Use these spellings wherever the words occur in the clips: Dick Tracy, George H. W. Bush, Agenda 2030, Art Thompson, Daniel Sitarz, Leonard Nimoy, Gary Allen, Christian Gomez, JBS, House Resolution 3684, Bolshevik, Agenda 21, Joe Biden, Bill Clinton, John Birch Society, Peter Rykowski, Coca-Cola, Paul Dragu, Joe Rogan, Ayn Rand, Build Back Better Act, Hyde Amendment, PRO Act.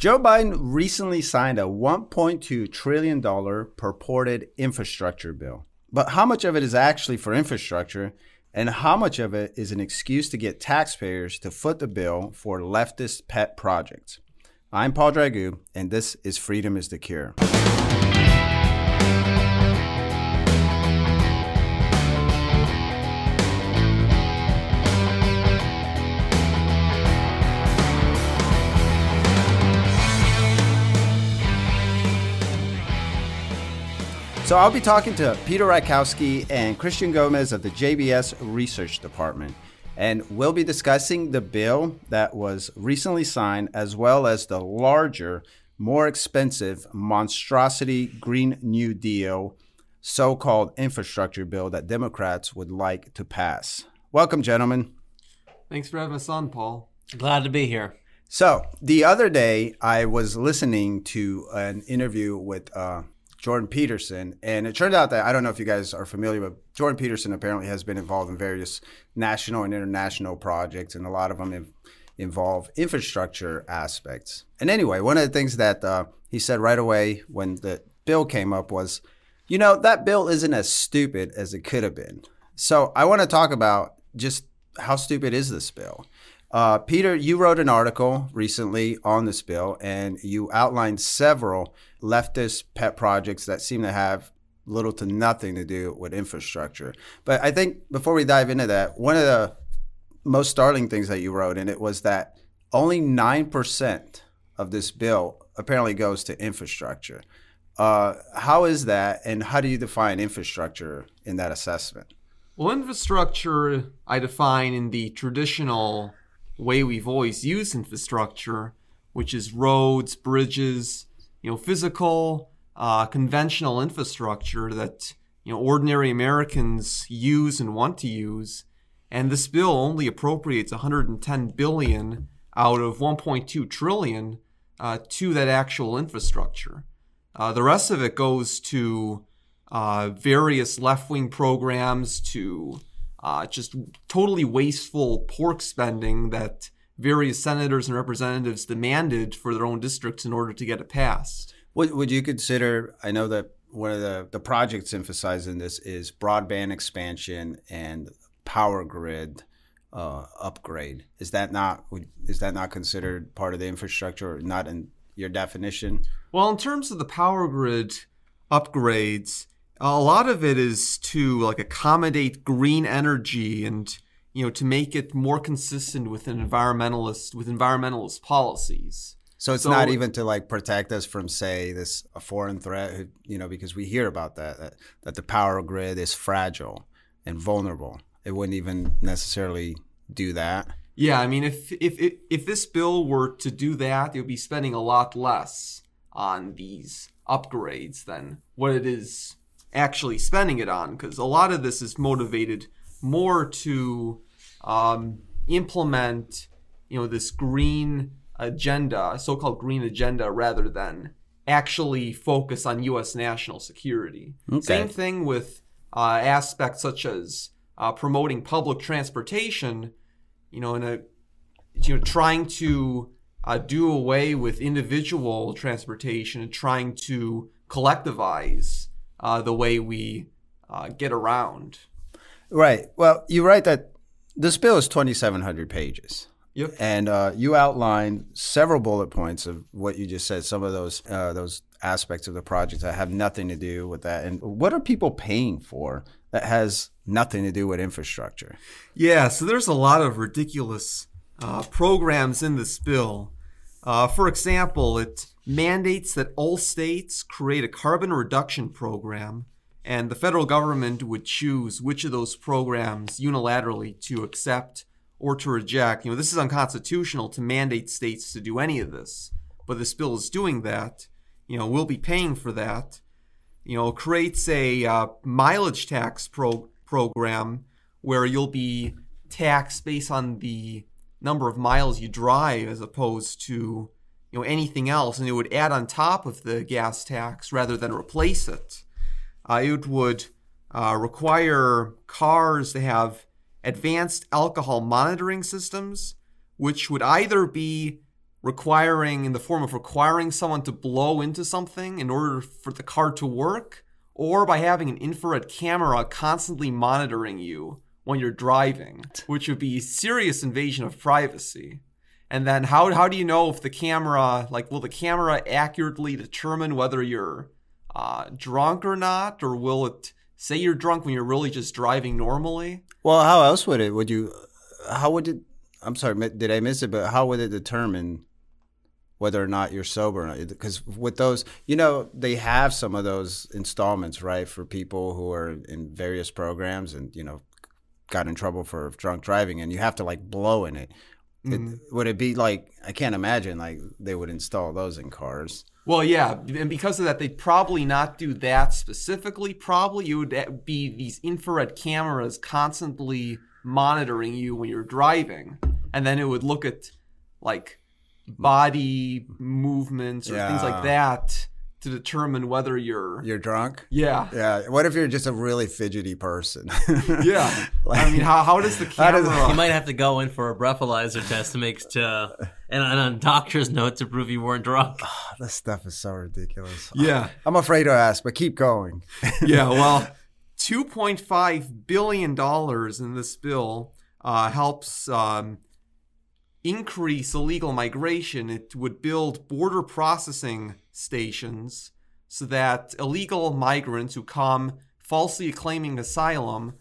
Joe Biden recently signed a $1.2 trillion purported infrastructure bill. But how much of it is actually for infrastructure, and how much of it is an excuse to get taxpayers to foot the bill for leftist pet projects? I'm Paul Dragu, and this is Freedom is the Cure. So I'll be talking to Peter Rykowski and Christian Gomez of the JBS Research Department, and we'll be discussing the bill that was recently signed, as well as the larger, more expensive monstrosity Green New Deal so-called infrastructure bill that Democrats would like to pass. Welcome, gentlemen. Thanks for having us on, Paul. Glad to be here. So the other day, I was listening to an interview with Jordan Peterson, and it turned out that, I don't know if you guys are familiar, but Jordan Peterson apparently has been involved in various national and international projects, and a lot of them involve infrastructure aspects. And anyway, one of the things that he said right away when the bill came up was, you know, that bill isn't as stupid as it could have been. So I want to talk about just how stupid is this bill. Peter, you wrote an article recently on this bill, and you outlined several leftist pet projects that seem to have little to nothing to do with infrastructure. But I think before we dive into that, one of the most startling things that you wrote in it was that only 9% of this bill apparently goes to infrastructure. How is that, and how do you define infrastructure in that assessment? Well, infrastructure I define in the traditional way we've always used infrastructure, which is roads, bridges, physical, conventional infrastructure that, ordinary Americans use and want to use. And this bill only appropriates $110 billion out of $1.2 trillion to that actual infrastructure. The rest of it goes to various left-wing programs, to just totally wasteful pork spending that various senators and representatives demanded for their own districts in order to get it passed. Would you consider, I know that one of the projects emphasized in this is broadband expansion and power grid upgrade. Is that not considered part of the infrastructure, or not in your definition? Well, in terms of the power grid upgrades, a lot of it is to accommodate green energy and to make it more consistent with environmentalist policies. So it's not even to protect us from, say, a foreign threat, because we hear about that the power grid is fragile and vulnerable. It wouldn't even necessarily do that. Yeah, I mean, if this bill were to do that, it would be spending a lot less on these upgrades than what it is actually spending it on, because a lot of this is motivated more to implement, this green agenda, so-called green agenda, rather than actually focus on U.S. national security. Okay. Same thing with aspects such as promoting public transportation, trying to do away with individual transportation and trying to collectivize the way we get around. Right. Well, you're right that this bill is 2,700 pages. Yep. And you outlined several bullet points of what you just said, some of those aspects of the project that have nothing to do with that. And what are people paying for that has nothing to do with infrastructure? Yeah, so there's a lot of ridiculous programs in this bill. For example, it mandates that all states create a carbon reduction program, and the federal government would choose which of those programs unilaterally to accept or to reject. This is unconstitutional to mandate states to do any of this, but this bill is doing that. We'll be paying for that. Creates a mileage tax program where you'll be taxed based on the number of miles you drive as opposed to anything else, and it would add on top of the gas tax rather than replace it. It would require cars to have advanced alcohol monitoring systems, which would either be requiring, in the form of requiring someone to blow into something in order for the car to work, or by having an infrared camera constantly monitoring you when you're driving, which would be a serious invasion of privacy. And then how do you know if the camera, like, will the camera accurately determine whether you're drunk or not? Or will it say you're drunk when you're really just driving normally? Well, how else would it? I'm sorry, did I miss it? But how would it determine whether or not you're sober or not? Because with those, you know, they have some of those installments, right, for people who are in various programs and, you know, got in trouble for drunk driving, and you have to, like, blow in it. Mm-hmm. Would it be like, I can't imagine, like, they would install those in cars. Well, yeah, and because of that, they'd probably not do that specifically. Probably it would be these infrared cameras constantly monitoring you when you're driving, and then it would look at, like, body movements or things like that to determine whether you're drunk. Yeah. Yeah. What if you're just a really fidgety person? Yeah. Like, I mean, how does the camera... You might have to go in for a breathalyzer test to make... and on a doctor's note to prove you weren't drunk. Oh, this stuff is so ridiculous. Yeah. I'm afraid to ask, but keep going. Yeah, well, $2.5 billion in this bill helps... increase illegal migration. It would build border processing stations so that illegal migrants who come falsely claiming asylum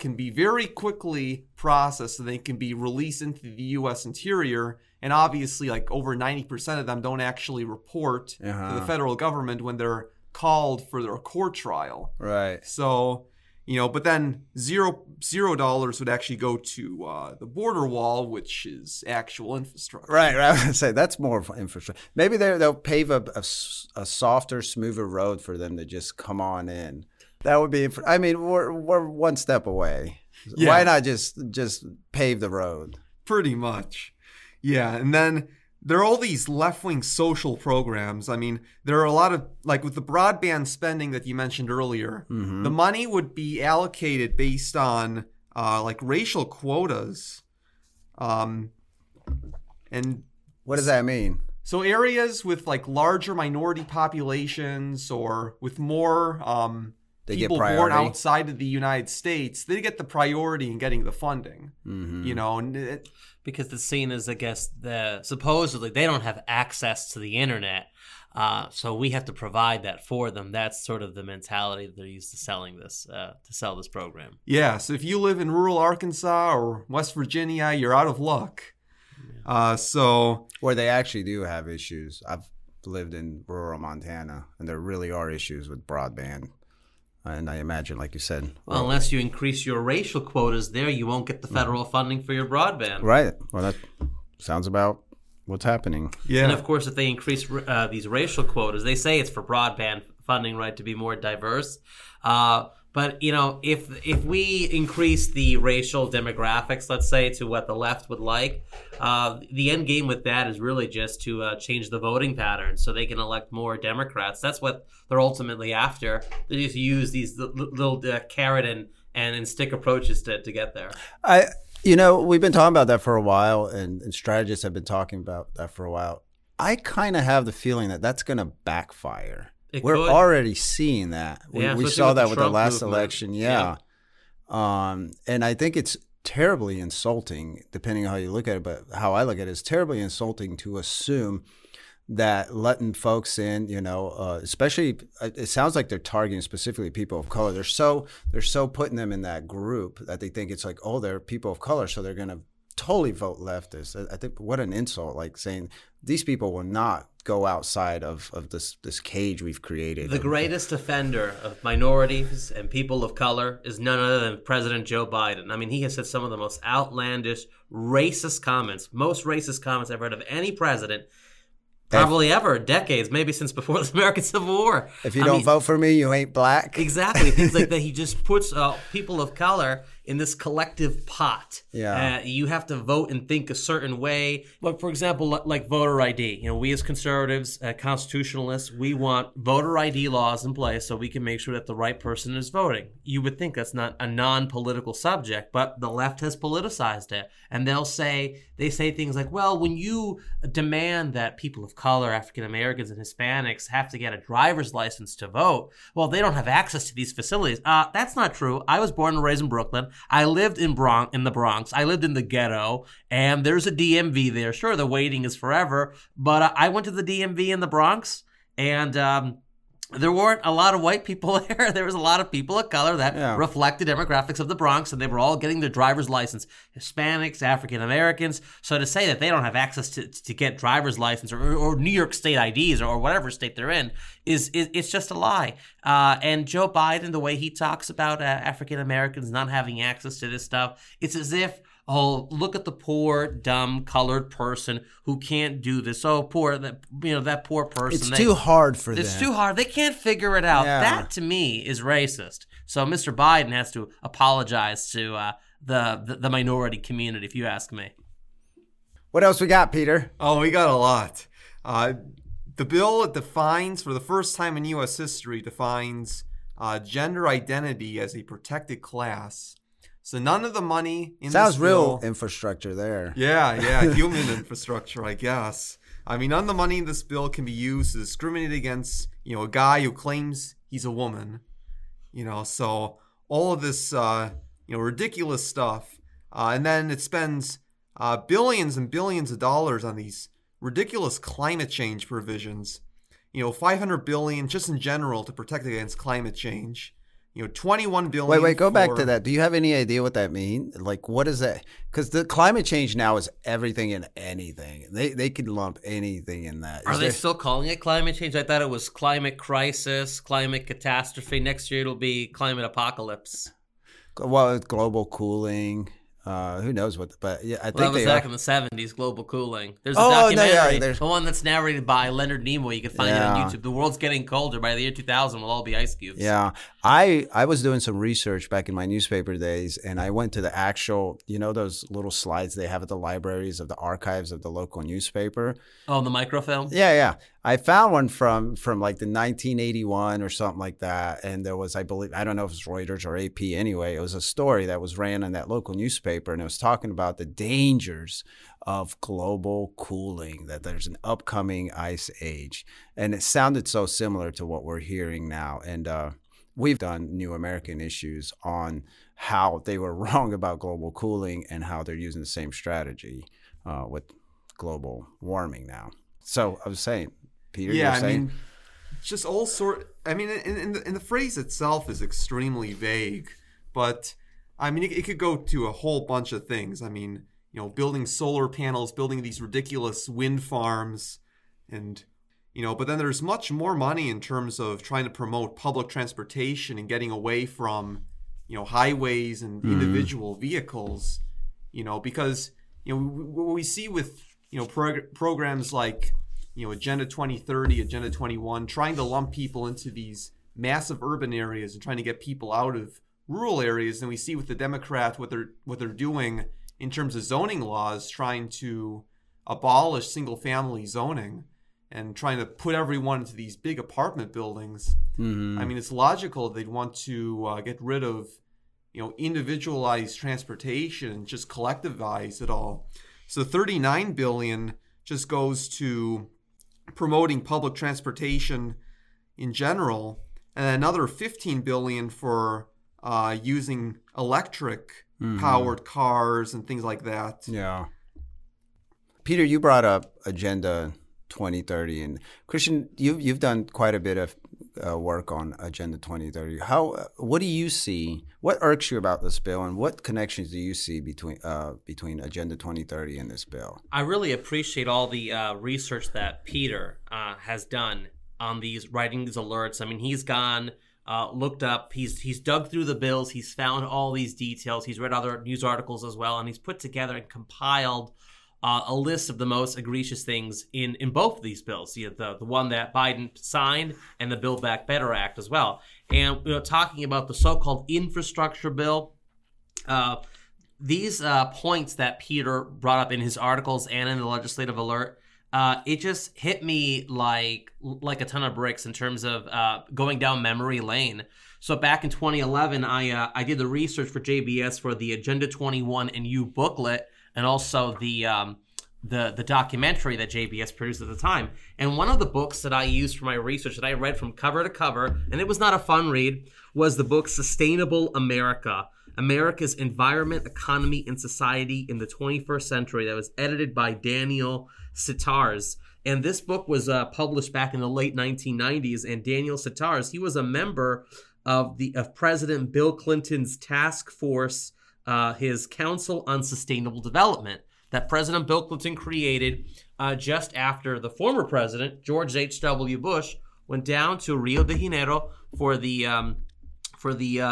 can be very quickly processed so they can be released into the U.S. interior. And obviously, like, over 90% of them don't actually report to the federal government when they're called for their court trial. Right. So... You know, but then $0 would actually go to the border wall, which is actual infrastructure. Right, right. I was going to say, that's more of infrastructure. Maybe they'll pave a softer, smoother road for them to just come on in. That would be, I mean, we're one step away. Yeah. Why not just pave the road? Pretty much. Yeah, and then... There are all these left-wing social programs. I mean, there are a lot of, like, with the broadband spending that you mentioned earlier, the money would be allocated based on, like, racial quotas. And what does that mean? So areas with, like, larger minority populations or with more people born outside of the United States, they get the priority in getting the funding, you know, and it, because the scene is, I guess, supposedly they don't have access to the internet, so we have to provide that for them. That's sort of the mentality that they're used to selling this, to sell this program. Yeah, so if you live in rural Arkansas or West Virginia, you're out of luck. Yeah. Where they actually do have issues. I've lived in rural Montana, and there really are issues with broadband. And I imagine, like you said... Well, unless you increase your racial quotas there, you won't get the federal funding for your broadband. Right. Well, that sounds about what's happening. Yeah. And, of course, if they increase these racial quotas, they say it's for broadband funding, right, to be more diverse. But, you know, if we increase the racial demographics, let's say, to what the left would like, the end game with that is really just to change the voting pattern so they can elect more Democrats. That's what they're ultimately after. They just use these little carrot and stick approaches to get there. You know, we've been talking about that for a while, and strategists have been talking about that for a while. I kind of have the feeling that that's going to backfire. We're already seeing that. Yeah, we saw that with the last election. Yeah. And I think it's terribly insulting, depending on how you look at it, but how I look at it is terribly insulting to assume that letting folks in, you know, especially, it sounds like they're targeting specifically people of color. They're so putting them in that group that they think it's like, oh, they're people of color, so they're going to totally vote leftist. I think what an insult, like saying these people will not go outside of this cage we've created. The greatest offender of minorities and people of color is none other than President Joe Biden. I mean, he has said some of the most outlandish, racist comments, most racist comments I've heard of any president, probably ever, decades, maybe since before the American Civil War. If you don't vote for me, you ain't black. Exactly. Things like that. He just puts people of color in this collective pot. Yeah. You have to vote and think a certain way. But for example, like voter ID, you know, we as conservatives, constitutionalists, we want voter ID laws in place so we can make sure that the right person is voting. You would think that's not a non-political subject, but the left has politicized it. And they'll say, they say things like, well, when you demand that people of color, African Americans and Hispanics have to get a driver's license to vote, well, they don't have access to these facilities. That's not true. I was born and raised in Brooklyn. I lived in the Bronx. I lived in the ghetto, and there's a DMV there. Sure, the waiting is forever, but I went to the DMV in the Bronx, and there weren't a lot of white people there. There was a lot of people of color that reflect the demographics of the Bronx, and they were all getting their driver's license. Hispanics, African Americans. So to say that they don't have access to get driver's license or New York State IDs or whatever state they're in is it's just a lie. And Joe Biden, the way he talks about African Americans not having access to this stuff, it's as if, oh, look at the poor, dumb, colored person who can't do this. Oh, poor, that, you know, that poor person. It's too hard for them. It's too hard. They can't figure it out. Yeah. That, to me, is racist. So Mr. Biden has to apologize to the minority community, if you ask me. What else we got, Peter? Oh, we got a lot. The bill defines, for the first time in U.S. history, defines gender identity as a protected class. So none of the money in this bill, real infrastructure there. Yeah, yeah, human infrastructure, I guess. I mean, none of the money in this bill can be used to discriminate against, you know, a guy who claims he's a woman. You know, so all of this, you know, ridiculous stuff. And then it spends billions and billions of dollars on these ridiculous climate change provisions. You know, $500 billion just in general to protect against climate change. You know, $21 billion. Wait, go back to that. Do you have any idea what that means? Like, what is that? Because the climate change now is everything and anything. They could lump anything in that. Are they still calling it climate change? I thought it was climate crisis, climate catastrophe. Next year it'll be climate apocalypse. Well, global cooling. Who knows what? But yeah, I think that was back in the 70s. Global cooling. There's a documentary, the one that's narrated by Leonard Nimoy. You can find it on YouTube. The world's getting colder. By the year 2000, we'll all be ice cubes. Yeah, I was doing some research back in my newspaper days, and I went to the actual, you know, those little slides they have at the libraries of the archives of the local newspaper. Oh, the microfilm. Yeah, yeah. I found one from like the 1981 or something like that, and there was, I believe, I don't know if it was Reuters or AP. Anyway, it was a story that was ran in that local newspaper, and it was talking about the dangers of global cooling, that there's an upcoming ice age, and it sounded so similar to what we're hearing now. And we've done New American Issues on how they were wrong about global cooling and how they're using the same strategy with global warming now. So I was saying. Peter, yeah, I mean, just all sort. I mean, and the phrase itself is extremely vague, but I mean, it could go to a whole bunch of things. I mean, you know, building solar panels, building these ridiculous wind farms, and you know. But then there's much more money in terms of trying to promote public transportation and getting away from, you know, highways and individual vehicles. You know, because you know what we see with, you know, programs like, you know, Agenda 2030, Agenda 21, trying to lump people into these massive urban areas and trying to get people out of rural areas. And we see with the Democrats what they're doing in terms of zoning laws, trying to abolish single-family zoning and trying to put everyone into these big apartment buildings. Mm-hmm. I mean, it's logical they'd want to get rid of, you know, individualized transportation and just collectivize it all. So $39 billion just goes to promoting public transportation in general, and another $15 billion for using electric-powered cars and things like that. Yeah. Peter, you brought up Agenda 2030, and Christian, you've done quite a bit of work on Agenda 2030. What do you see? What irks you about this bill, and what connections do you see between Agenda 2030 and this bill? I really appreciate all the research that Peter has done on these, writing these alerts. I mean, he's gone, looked up, he's dug through the bills, he's found all these details, he's read other news articles as well, and he's put together and compiled a list of the most egregious things in both of these bills, you know, the one that Biden signed and the Build Back Better Act as well. And, you know, talking about the so-called infrastructure bill, These points that Peter brought up in his articles and in the legislative alert, it just hit me like a ton of bricks in terms of going down memory lane. So back in 2011, I did the research for JBS for the Agenda 21 and You booklet, and also the documentary that JBS produced at the time. And one of the books that I used for my research that I read from cover to cover, and it was not a fun read, was the book Sustainable America: America's Environment, Economy, and Society in the 21st Century, that was edited by Daniel Sitarz. And this book was published back in the late 1990s. And Daniel Sitarz, he was a member of President Bill Clinton's task force, his Council on Sustainable Development, that President Bill Clinton created just after the former president, George H. W. Bush, went down to Rio de Janeiro for the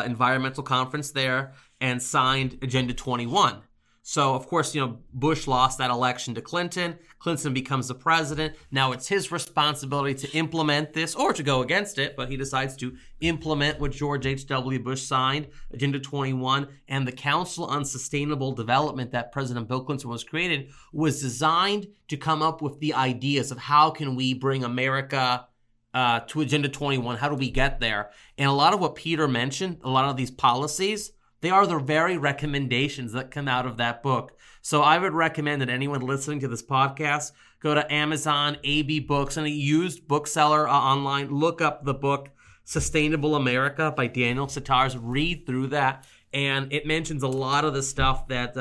environmental conference there and signed Agenda 21. So, of course, Bush lost that election to Clinton. Clinton becomes the president. Now it's his responsibility to implement this or to go against it, but he decides to implement what George H.W. Bush signed, Agenda 21, and the Council on Sustainable Development that President Bill Clinton was created was designed to come up with the ideas of how can we bring America to Agenda 21, how do we get there? And a lot of what Peter mentioned, a lot of these policies, they are the very recommendations that come out of that book. So I would recommend that anyone listening to this podcast go to Amazon, AB Books, and a used bookseller online, look up the book Sustainable America by Daniel Sitarz, read through that. And it mentions a lot of the stuff that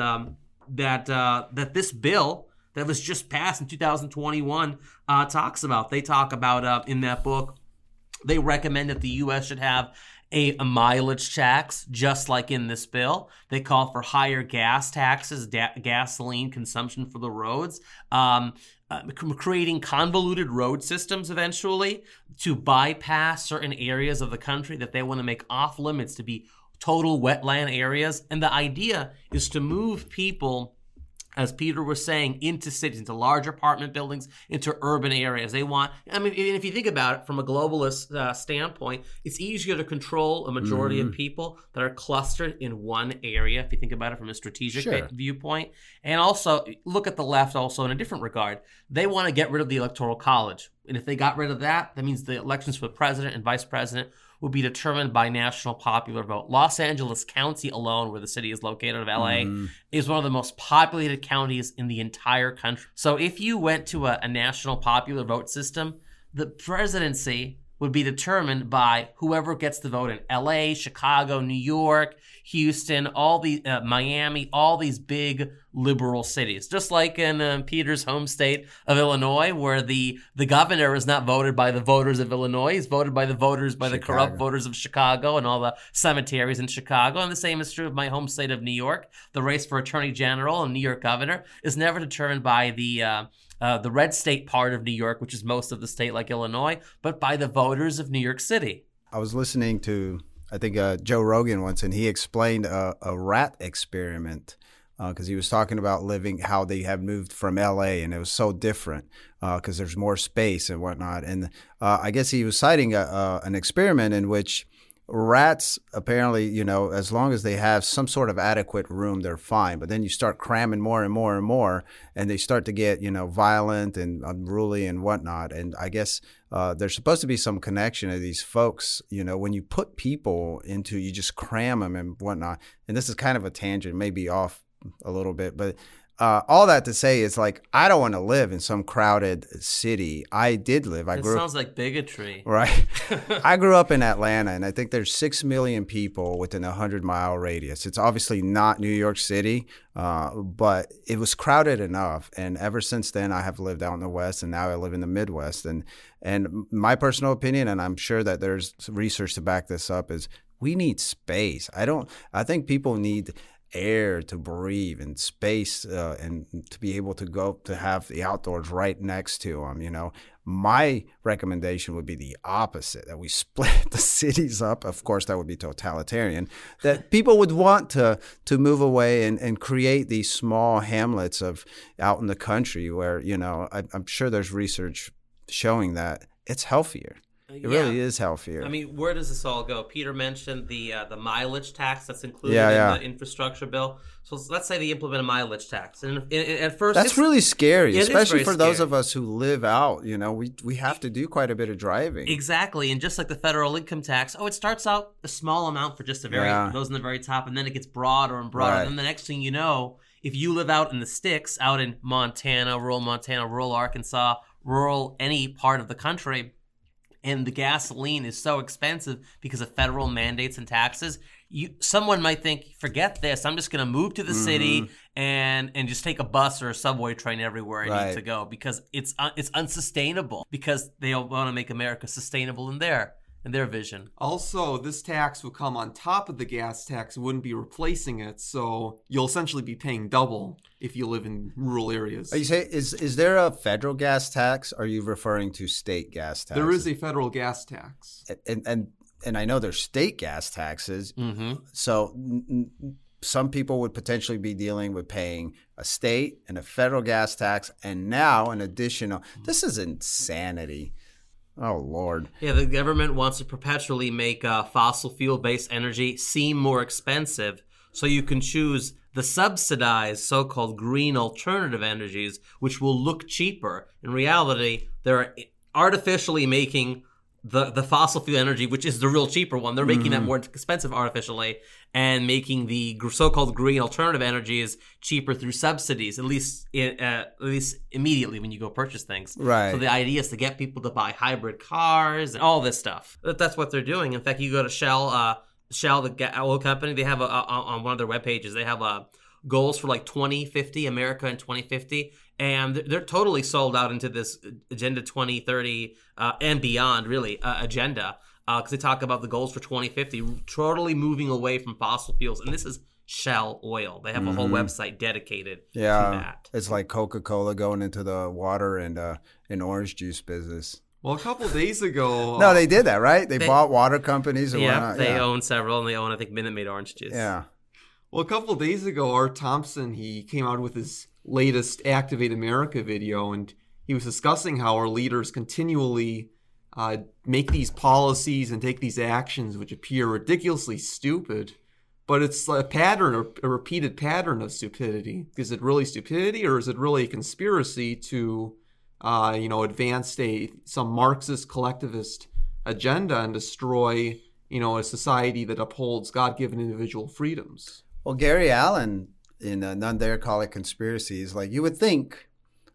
that this bill that was just passed in 2021 talks about. They talk about, in that book, they recommend that the U.S. should have a mileage tax, just like in this bill. They call for higher gas taxes, gasoline consumption for the roads, creating convoluted road systems eventually to bypass certain areas of the country that they want to make off limits to be total wetland areas. And the idea is to move people, as Peter was saying, into cities, into large apartment buildings, into urban areas. They want, if you think about it from a globalist standpoint, it's easier to control a majority of people that are clustered in one area, if you think about it from a strategic viewpoint. And also, look at the left also in a different regard. They want to get rid of the Electoral College. And if they got rid of that, that means the elections for the president and vice president will be determined by national popular vote. Los Angeles County alone, where the city is located of LA, is one of the most populated counties in the entire country. So if you went to a national popular vote system, the presidency would be determined by whoever gets the vote in LA, Chicago, New York, Houston, Miami, all these big liberal cities. Just like in Peter's home state of Illinois, where the governor is not voted by the voters of Illinois, he's voted by the voters, by the corrupt voters of Chicago and all the cemeteries in Chicago. And the same is true of my home state of New York. The race for attorney general and New York governor is never determined by the red state part of New York, which is most of the state like Illinois, but by the voters of New York City. I was listening to, I think, Joe Rogan once, and he explained a rat experiment because he was talking about how they have moved from L.A. and it was so different because there's more space and whatnot. And I guess he was citing an experiment in which rats apparently, as long as they have some sort of adequate room, they're fine. But then you start cramming more and more and more, and they start to get, violent and unruly and whatnot. And I guess there's supposed to be some connection to these folks, when you put people into, you just cram them and whatnot. And this is kind of a tangent, maybe off a little bit, but all that to say is, I don't want to live in some crowded city. I did live. It sounds like bigotry. Right. I grew up in Atlanta, and I think there's 6 million people within a 100-mile radius. It's obviously not New York City, but it was crowded enough. And ever since then, I have lived out in the West, and now I live in the Midwest. And my personal opinion, and I'm sure that there's research to back this up, is we need space. I think people need air to breathe and space and to be able to go to have the outdoors right next to them. My recommendation would be the opposite, that we split the cities up. Of course, that would be totalitarian, that people would want to move away and create these small hamlets of out in the country where, I'm sure there's research showing that it's healthier. It really is healthier. I mean, where does this all go? Peter mentioned the mileage tax that's included in the infrastructure bill. So let's say they implement a mileage tax, and at first that's really scary, especially for those of us who live out. You know, we have to do quite a bit of driving. Exactly, and just like the federal income tax, it starts out a small amount for just the very those in the very top, and then it gets broader and broader. Right. And then the next thing you know, if you live out in the sticks, out in Montana, rural Arkansas, rural any part of the country, and the gasoline is so expensive because of federal mandates and taxes, someone might think, forget this, I'm just going to move to the city and just take a bus or a subway train everywhere I need to go, because it's unsustainable, because they want to make America sustainable in their vision. Also, this tax would come on top of the gas tax. It wouldn't be replacing it, so you'll essentially be paying double if you live in rural areas. You say, is there a federal gas tax? Are you referring to state gas tax? There is a federal gas tax. And I know there's state gas taxes, so some people would potentially be dealing with paying a state and a federal gas tax, and now an additional. This is insanity. Oh, Lord. Yeah, the government wants to perpetually make fossil fuel-based energy seem more expensive, so you can choose the subsidized so-called green alternative energies, which will look cheaper. In reality, they're artificially making the fossil fuel energy, which is the real cheaper one. They're making that more expensive artificially, and making the so-called green alternative energies cheaper through subsidies, at least immediately when you go purchase things. Right. So the idea is to get people to buy hybrid cars and all this stuff. That's what they're doing. In fact, you go to Shell, the oil company, they have on one of their web pages, they have goals for like 2050, America in 2050. And they're totally sold out into this Agenda 2030 and beyond, really, agenda. Because they talk about the goals for 2050, totally moving away from fossil fuels. And this is Shell Oil. They have a whole website dedicated to that. It's like Coca-Cola going into the water and an orange juice business. Well, a couple of days ago... No, they did that, right? They bought water companies. They own several. And they own, I think, Minute Maid orange juice. Yeah. Well, a couple of days ago, Art Thompson, he came out with his latest Activate America video, and he was discussing how our leaders continually make these policies and take these actions which appear ridiculously stupid, but it's a pattern, a repeated pattern of stupidity. Is it really stupidity, or is it really a conspiracy to advance some Marxist collectivist agenda and destroy a society that upholds God-given individual freedoms? Well, Gary Allen, in None Dare Call It Conspiracies, like, you would think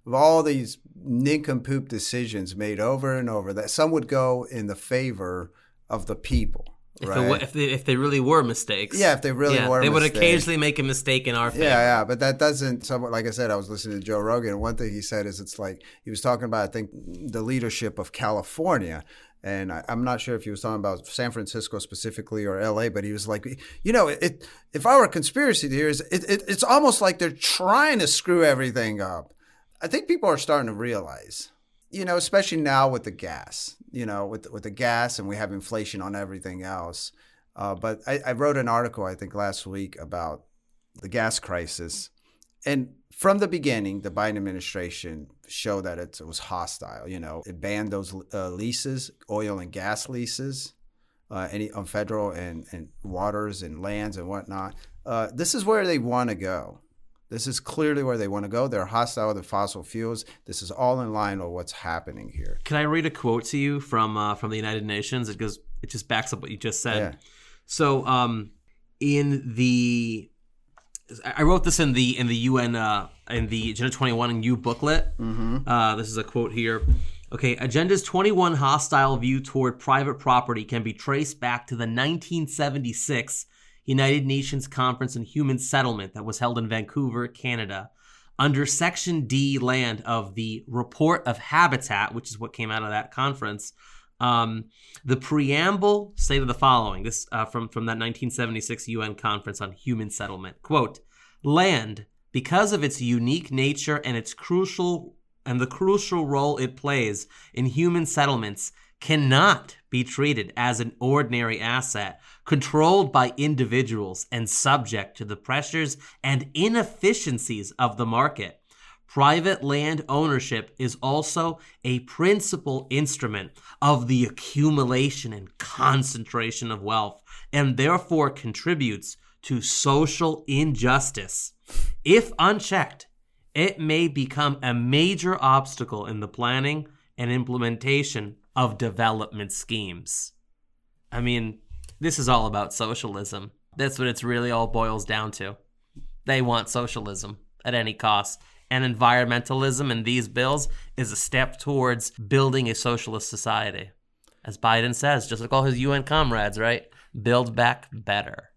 of all these nincompoop decisions made over and over that some would go in the favor of the people. If they really were mistakes. Yeah, if they really were mistakes. They would occasionally make a mistake in our favor. Yeah, but that doesn't, like I said, I was listening to Joe Rogan, and one thing he said is it's like, he was talking about, I think, the leadership of California. And I'm not sure if he was talking about San Francisco specifically or L.A., but he was like, if I were a conspiracy theorist, it's almost like they're trying to screw everything up. I think people are starting to realize, especially now with the gas, with the gas, and we have inflation on everything else. But I wrote an article, I think, last week about the gas crisis. And from the beginning, the Biden administration showed that it was hostile. It banned those leases, oil and gas leases, on federal and waters and lands and whatnot. This is where they want to go. This is clearly where they want to go. They're hostile to fossil fuels. This is all in line with what's happening here. Can I read a quote to you from the United Nations? It just backs up what you just said. Yeah. So I wrote this in the UN in the Agenda 21 new booklet. This is a quote here. Okay, Agenda's 21 hostile view toward private property can be traced back to the 1976 United Nations Conference on Human Settlement that was held in Vancouver, Canada. Under Section D, land, of the Report of Habitat, which is what came out of that conference, the preamble stated the following, this from that 1976 UN Conference on Human Settlement. Quote, land, because of its unique nature and the crucial role it plays in human settlements, cannot be treated as an ordinary asset controlled by individuals and subject to the pressures and inefficiencies of the market. private land ownership is also a principal instrument of the accumulation and concentration of wealth, and therefore contributes to social injustice. If unchecked, it may become a major obstacle in the planning and implementation of development schemes. I mean, this is all about socialism. That's what it's really all boils down to. They want socialism at any cost. And environmentalism in these bills is a step towards building a socialist society. As Biden says, just like all his UN comrades, right? Build back better.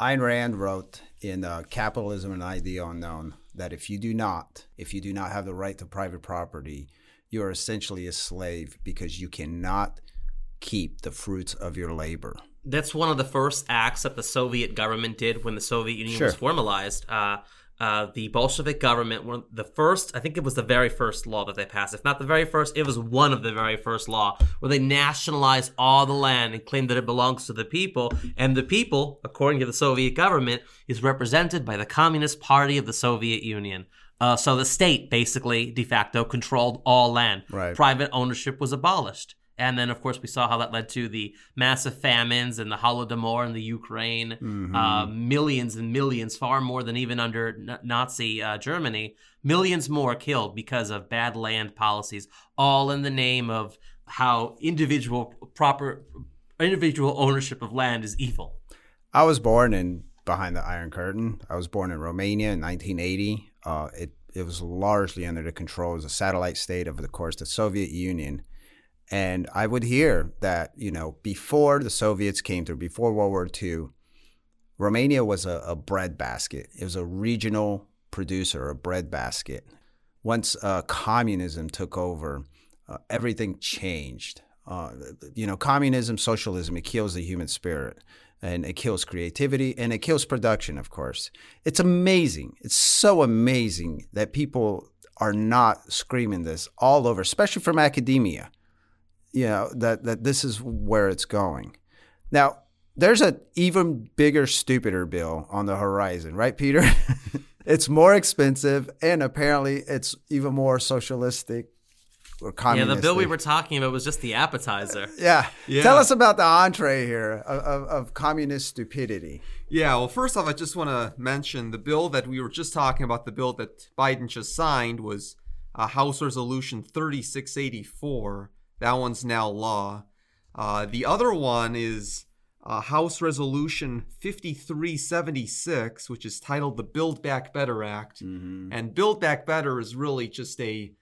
Ayn Rand wrote in Capitalism and Idea Unknown that if you do not have the right to private property, you're essentially a slave because you cannot keep the fruits of your labor. That's one of the first acts that the Soviet government did when the Soviet Union was formalized. The Bolshevik government, I think it was the very first law that they passed. If not the very first, it was one of the very first law where they nationalized all the land and claimed that it belongs to the people. And the people, according to the Soviet government, is represented by the Communist Party of the Soviet Union. So the state basically de facto controlled all land. Right. Private ownership was abolished. And then, of course, we saw how that led to the massive famines and the Holodomor in the Ukraine, millions and millions, far more than even under Nazi Germany, millions more killed because of bad land policies, all in the name of how individual ownership of land is evil. I was born in behind the Iron Curtain. I was born in Romania in 1980. It was largely under the control as a satellite state of, the Soviet Union. And I would hear that, before the Soviets came through, before World War II, Romania was a breadbasket. It was a regional producer, a breadbasket. Once communism took over, everything changed. Communism, socialism, it kills the human spirit. And it kills creativity, and it kills production, of course. It's amazing. It's so amazing that people are not screaming this all over, especially from academia. That this is where it's going. Now, there's an even bigger, stupider bill on the horizon, right, Peter? It's more expensive, and apparently it's even more socialistic or communistic. Yeah, the bill we were talking about was just the appetizer. Yeah. Tell us about the entree here of communist stupidity. Yeah, well, first off, I just want to mention the bill that we were just talking about, the bill that Biden just signed was House Resolution 3684. That one's now law. The other one is House Resolution 5376, which is titled the Build Back Better Act. Mm-hmm. And Build Back Better is really just the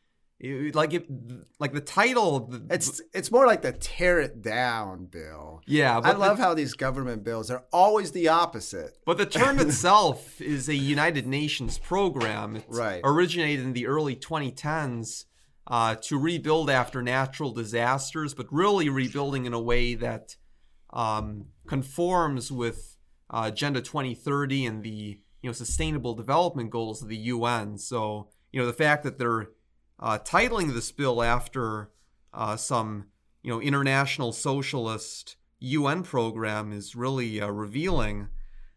title. It's more like the tear it down bill. Yeah. But I love how these government bills are always the opposite. But the term itself is a United Nations program. It originated in the early 2010s. To rebuild after natural disasters, but really rebuilding in a way that conforms with Agenda 2030 and the Sustainable Development Goals of the UN. So the fact that they're titling this bill after some international socialist UN program is really revealing.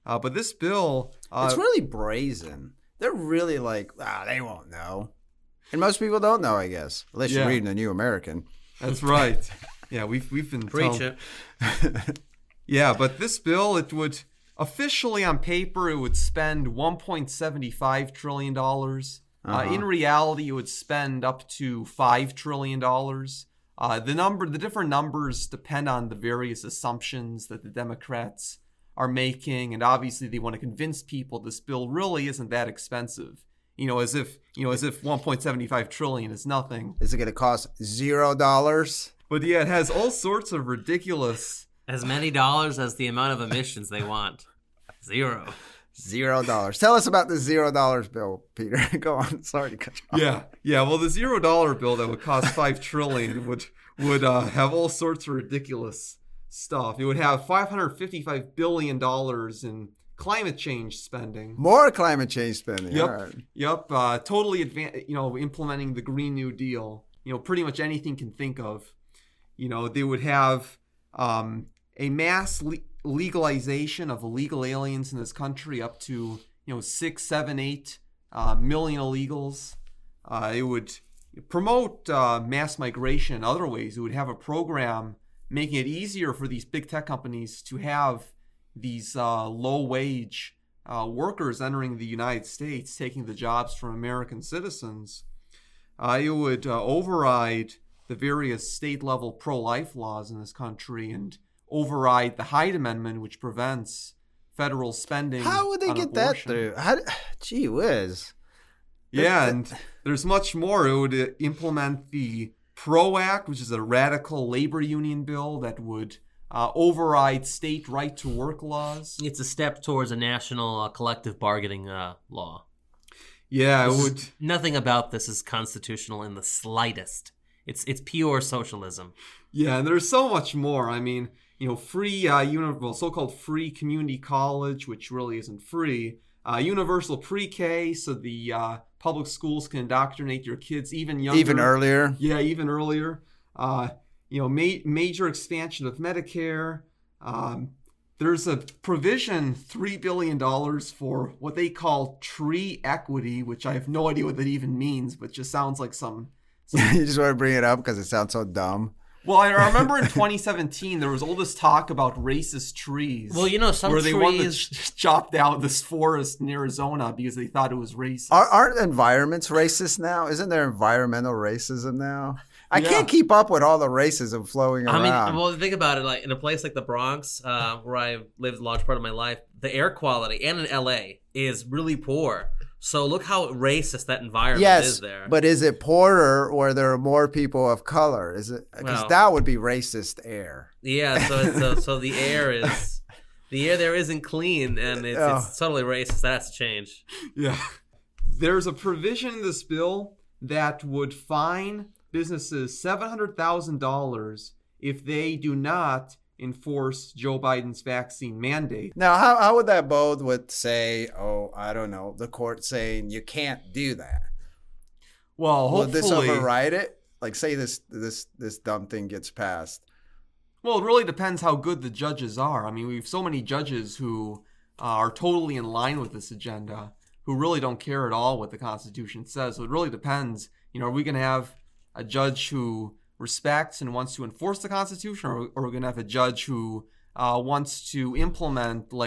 But this bill, it's really brazen. They're really like, they won't know. And most people don't know, I guess, unless you're reading The New American. That's right. Yeah, we've been preach it. Yeah, but this bill, it would officially on paper, it would spend $1.75 trillion. In reality, it would spend up to $5 trillion. The different numbers depend on the various assumptions that the Democrats are making. And obviously, they want to convince people this bill really isn't that expensive. As if $1.75 trillion is nothing. Is it going to cost $0? But yeah, it has all sorts of ridiculous. As many dollars as the amount of emissions they want. $0. Tell us about the $0 bill, Peter. Go on. Sorry to cut you off. Yeah. Well, the $0 bill that would cost $5 trillion would have all sorts of ridiculous stuff. It would have $555 billion in climate change spending. More climate change spending. Yep. Right. Yep. Totally implementing the Green New Deal. Pretty much anything can think of. They would have a mass legalization of illegal aliens in this country, up to 6, 7, 8 million illegals. It would promote mass migration in other ways. It would have a program making it easier for these big tech companies to have these low-wage workers entering the United States, taking the jobs from American citizens. It would override the various state-level pro-life laws in this country and override the Hyde Amendment, which prevents federal spending. How would they get abortion. That through? Gee whiz. Yeah, and there's much more. It would implement the PRO Act, which is a radical labor union bill that would override state right-to-work laws. It's a step towards a national collective bargaining law. Yeah, it would. Nothing about this is constitutional in the slightest. It's pure socialism. Yeah, and there's so much more. I mean, you know, free, so-called free community college, which really isn't free. Universal pre-K, so the public schools can indoctrinate your kids even younger. Even earlier. Yeah, even earlier. You know, major expansion of Medicare. There's a provision, $3 billion, for what they call tree equity, which I have no idea what that even means, but just sounds like some... You just want to bring it up because it sounds so dumb. Well, I remember in 2017, there was all this talk about racist trees. Well, you know, some where trees... Where they wanted to chop down this forest in Arizona because they thought it was racist. Aren't environments racist now? Isn't there environmental racism now? I can't keep up with all the racism flowing around. I mean, well, think about it. Like in a place like the Bronx, where I've lived a large part of my life, the air quality, and in L.A., is really poor. So look how racist that environment is there. Yes, but is it poorer or there are more people of color? Is it because that would be racist air? Yeah. So the air there isn't clean, and it's totally racist. That has to change. Yeah. There's a provision in this bill that would fine businesses $700,000 if they do not enforce Joe Biden's vaccine mandate. Now, how would that bode with, say, the court saying you can't do that? Well, hopefully... Will this override it? Like, say this dumb thing gets passed. Well, it really depends how good the judges are. I mean, we have so many judges who are totally in line with this agenda, who really don't care at all what the Constitution says. So it really depends. You know, are we going to have a judge who... respects and wants to enforce the Constitution, or we're going to have a judge who wants to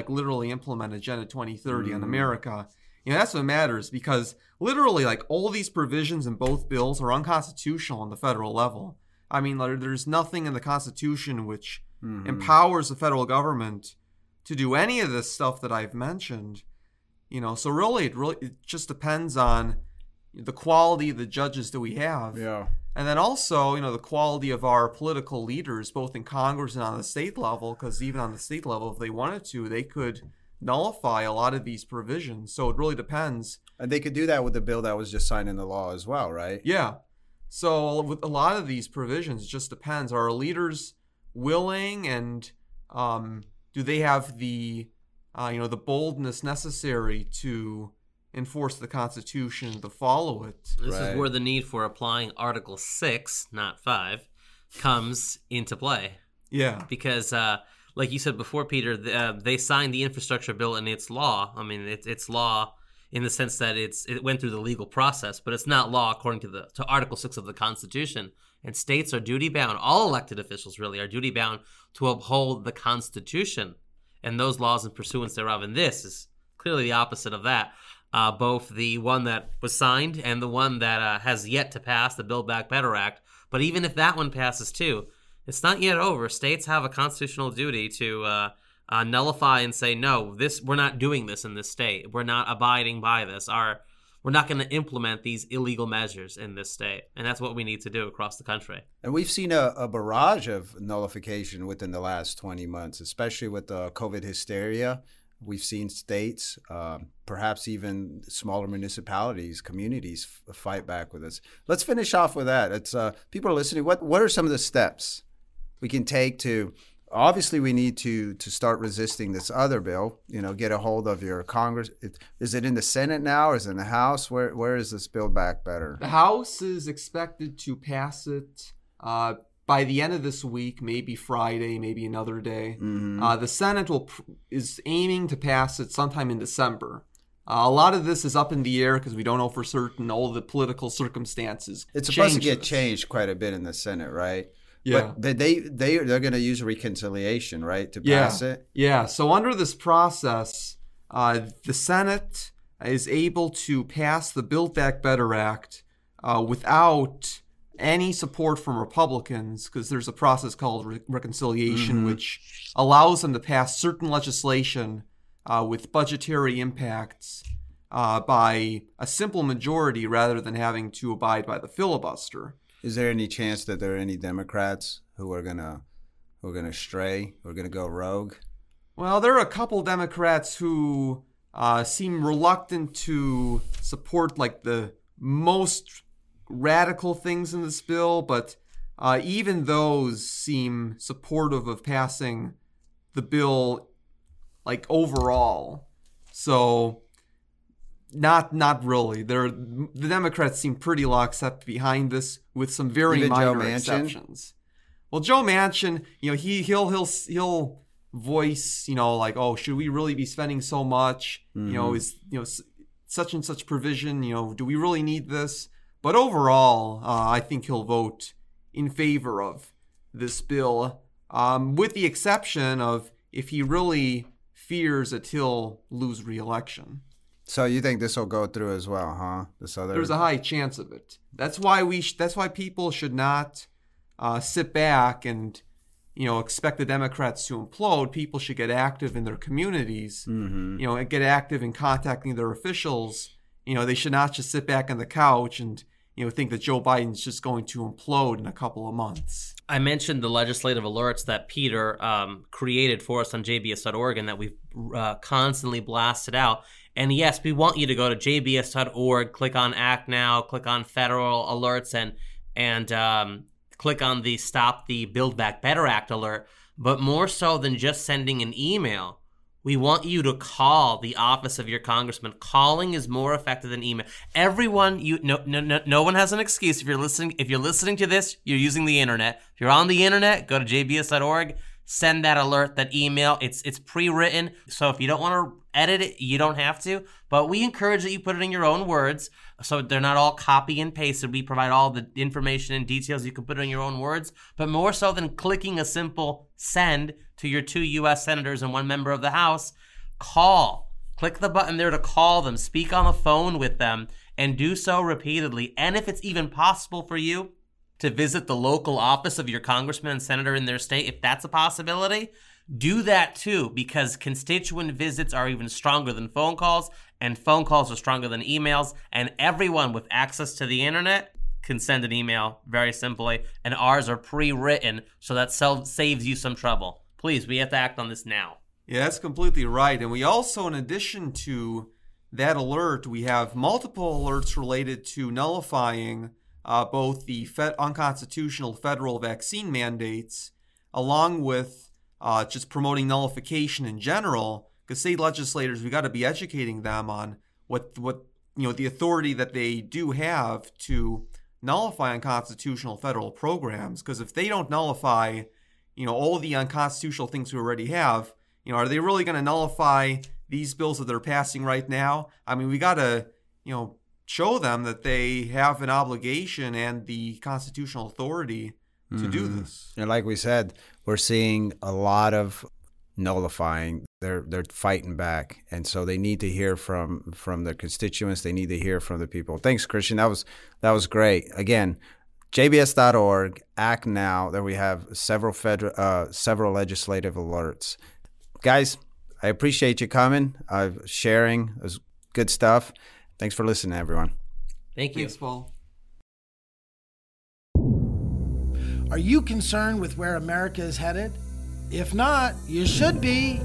literally implement Agenda 2030 on America? You know, that's what matters, because literally, like, all these provisions in both bills are unconstitutional on the federal level. I mean, there's nothing in the Constitution which empowers the federal government to do any of this stuff that I've mentioned. You know, so it just depends on the quality of the judges that we have. Yeah. And then also, you know, the quality of our political leaders, both in Congress and on the state level, because even on the state level, if they wanted to, they could nullify a lot of these provisions. So it really depends. And they could do that with the bill that was just signed into law as well, right? Yeah. So with a lot of these provisions, it just depends. Are our leaders willing, and do they have the boldness necessary to enforce the Constitution, to follow it? This is where the need for applying Article 6, not 5, comes into play. Yeah. Because, like you said before, Peter, they signed the infrastructure bill and it's law. I mean, it's law in the sense that it went through the legal process, but it's not law according to Article 6 of the Constitution. And states are duty-bound, all elected officials really, are duty-bound to uphold the Constitution and those laws in pursuance thereof. And this is clearly the opposite of that. Both the one that was signed and the one that has yet to pass, the Build Back Better Act. But even if that one passes too, it's not yet over. States have a constitutional duty to nullify and say, no, we're not doing this in this state. We're not abiding by this. We're not going to implement these illegal measures in this state. And that's what we need to do across the country. And we've seen a barrage of nullification within the last 20 months, especially with the COVID hysteria. We've seen states, perhaps even smaller municipalities, communities fight back with us. Let's finish off with that. It's people are listening. What are some of the steps we can take to? Obviously, we need to start resisting this other bill. You know, get a hold of your Congress. Is it in the Senate now? Or is it in the House? Where is this Build Back Better? The House is expected to pass it by the end of this week, maybe Friday, maybe another day. The Senate is aiming to pass it sometime in December. A lot of this is up in the air because we don't know for certain all the political circumstances. It's supposed to get changed quite a bit in the Senate, right? Yeah. But they're going to use reconciliation, right, to pass it? Yeah. So under this process, the Senate is able to pass the Build Back Better Act without any support from Republicans, because there's a process called reconciliation, which allows them to pass certain legislation with budgetary impacts by a simple majority rather than having to abide by the filibuster. Is there any chance that there are any Democrats who are gonna stray, who are gonna go rogue? Well, there are a couple Democrats who seem reluctant to support like the most radical things in this bill, but even those seem supportive of passing the bill, like overall. So not really. The Democrats seem pretty lockstep behind this, with some very minor exceptions. Well, Joe Manchin, you know, he'll voice, you know, like, oh, should we really be spending so much? You know, is, you know, such and such provision, you know, do we really need this? But overall, I think he'll vote in favor of this bill, with the exception of if he really fears that he'll lose re-election. So you think this will go through as well, huh? There's a high chance of it. That's why that's why people should not sit back and, you know, expect the Democrats to implode. People should get active in their communities, you know, and get active in contacting their officials. You know, they should not just sit back on the couch and, you know, think that Joe Biden's just going to implode in a couple of months. I mentioned the legislative alerts that Peter created for us on JBS.org and that we've constantly blasted out. And yes, we want you to go to JBS.org, click on Act Now, click on Federal Alerts, and click on the Stop the Build Back Better Act alert. But more so than just sending an email, we want you to call the office of your congressman. Calling is more effective than email. Everyone, no one has an excuse. If you're listening to this, you're using the internet. If you're on the internet, go to JBS.org, send that alert, that email. It's pre-written. So if you don't want to edit it, you don't have to. But we encourage that you put it in your own words, so they're not all copy and pasted. We provide all the information and details. You can put it in your own words. But more so than clicking a simple send to your 2 U.S. senators and 1 member of the House, call. Click the button there to call them. Speak on the phone with them, and do so repeatedly. And if it's even possible for you to visit the local office of your congressman and senator in their state, if that's a possibility, do that too, because constituent visits are even stronger than phone calls, and phone calls are stronger than emails, and everyone with access to the internet can send an email very simply, and ours are pre-written, so that saves you some trouble. Please, we have to act on this now. Yeah, that's completely right. And we also, in addition to that alert, we have multiple alerts related to nullifying both the unconstitutional federal vaccine mandates, along with just promoting nullification in general. Because state legislators, we got to be educating them on what you know, the authority that they do have to nullify unconstitutional federal programs. Because if they don't nullify, you know, all the unconstitutional things we already have, you know, are they really going to nullify these bills that they're passing right now? I mean, we got to, you know, show them that they have an obligation and the constitutional authority to do this. And like we said, we're seeing a lot of nullifying. They're fighting back, and so they need to hear from their constituents. They need to hear from the people. Thanks, Christian. That was great. Again, JBS.org, Act Now. There we have several legislative alerts. Guys, I appreciate you coming, sharing. It was good stuff. Thanks for listening, everyone. Thank you. Thanks, Paul. Are you concerned with where America is headed? If not, you should be.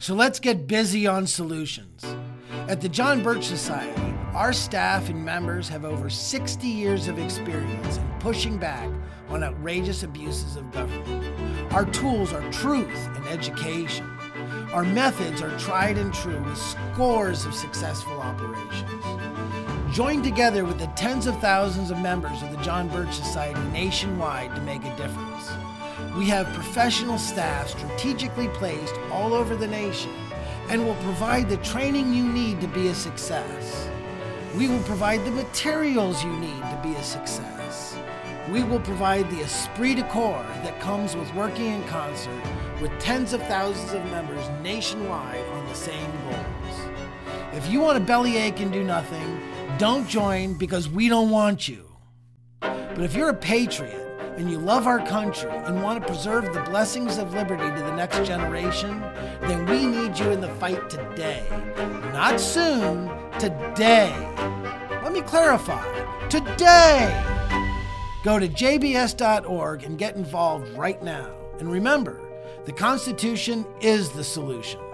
So let's get busy on solutions. At the John Birch Society, our staff and members have over 60 years of experience in pushing back on outrageous abuses of government. Our tools are truth and education. Our methods are tried and true with scores of successful operations. Joined together with the tens of thousands of members of the John Birch Society nationwide to make a difference. We have professional staff strategically placed all over the nation and will provide the training you need to be a success. We will provide the materials you need to be a success. We will provide the esprit de corps that comes with working in concert with tens of thousands of members nationwide on the same goals. If you want a bellyache and do nothing, don't join because we don't want you. But if you're a patriot and you love our country and want to preserve the blessings of liberty to the next generation, then we need you in the fight today. Not soon, today. Let me clarify, today. Go to jbs.org and get involved right now. And remember, the Constitution is the solution.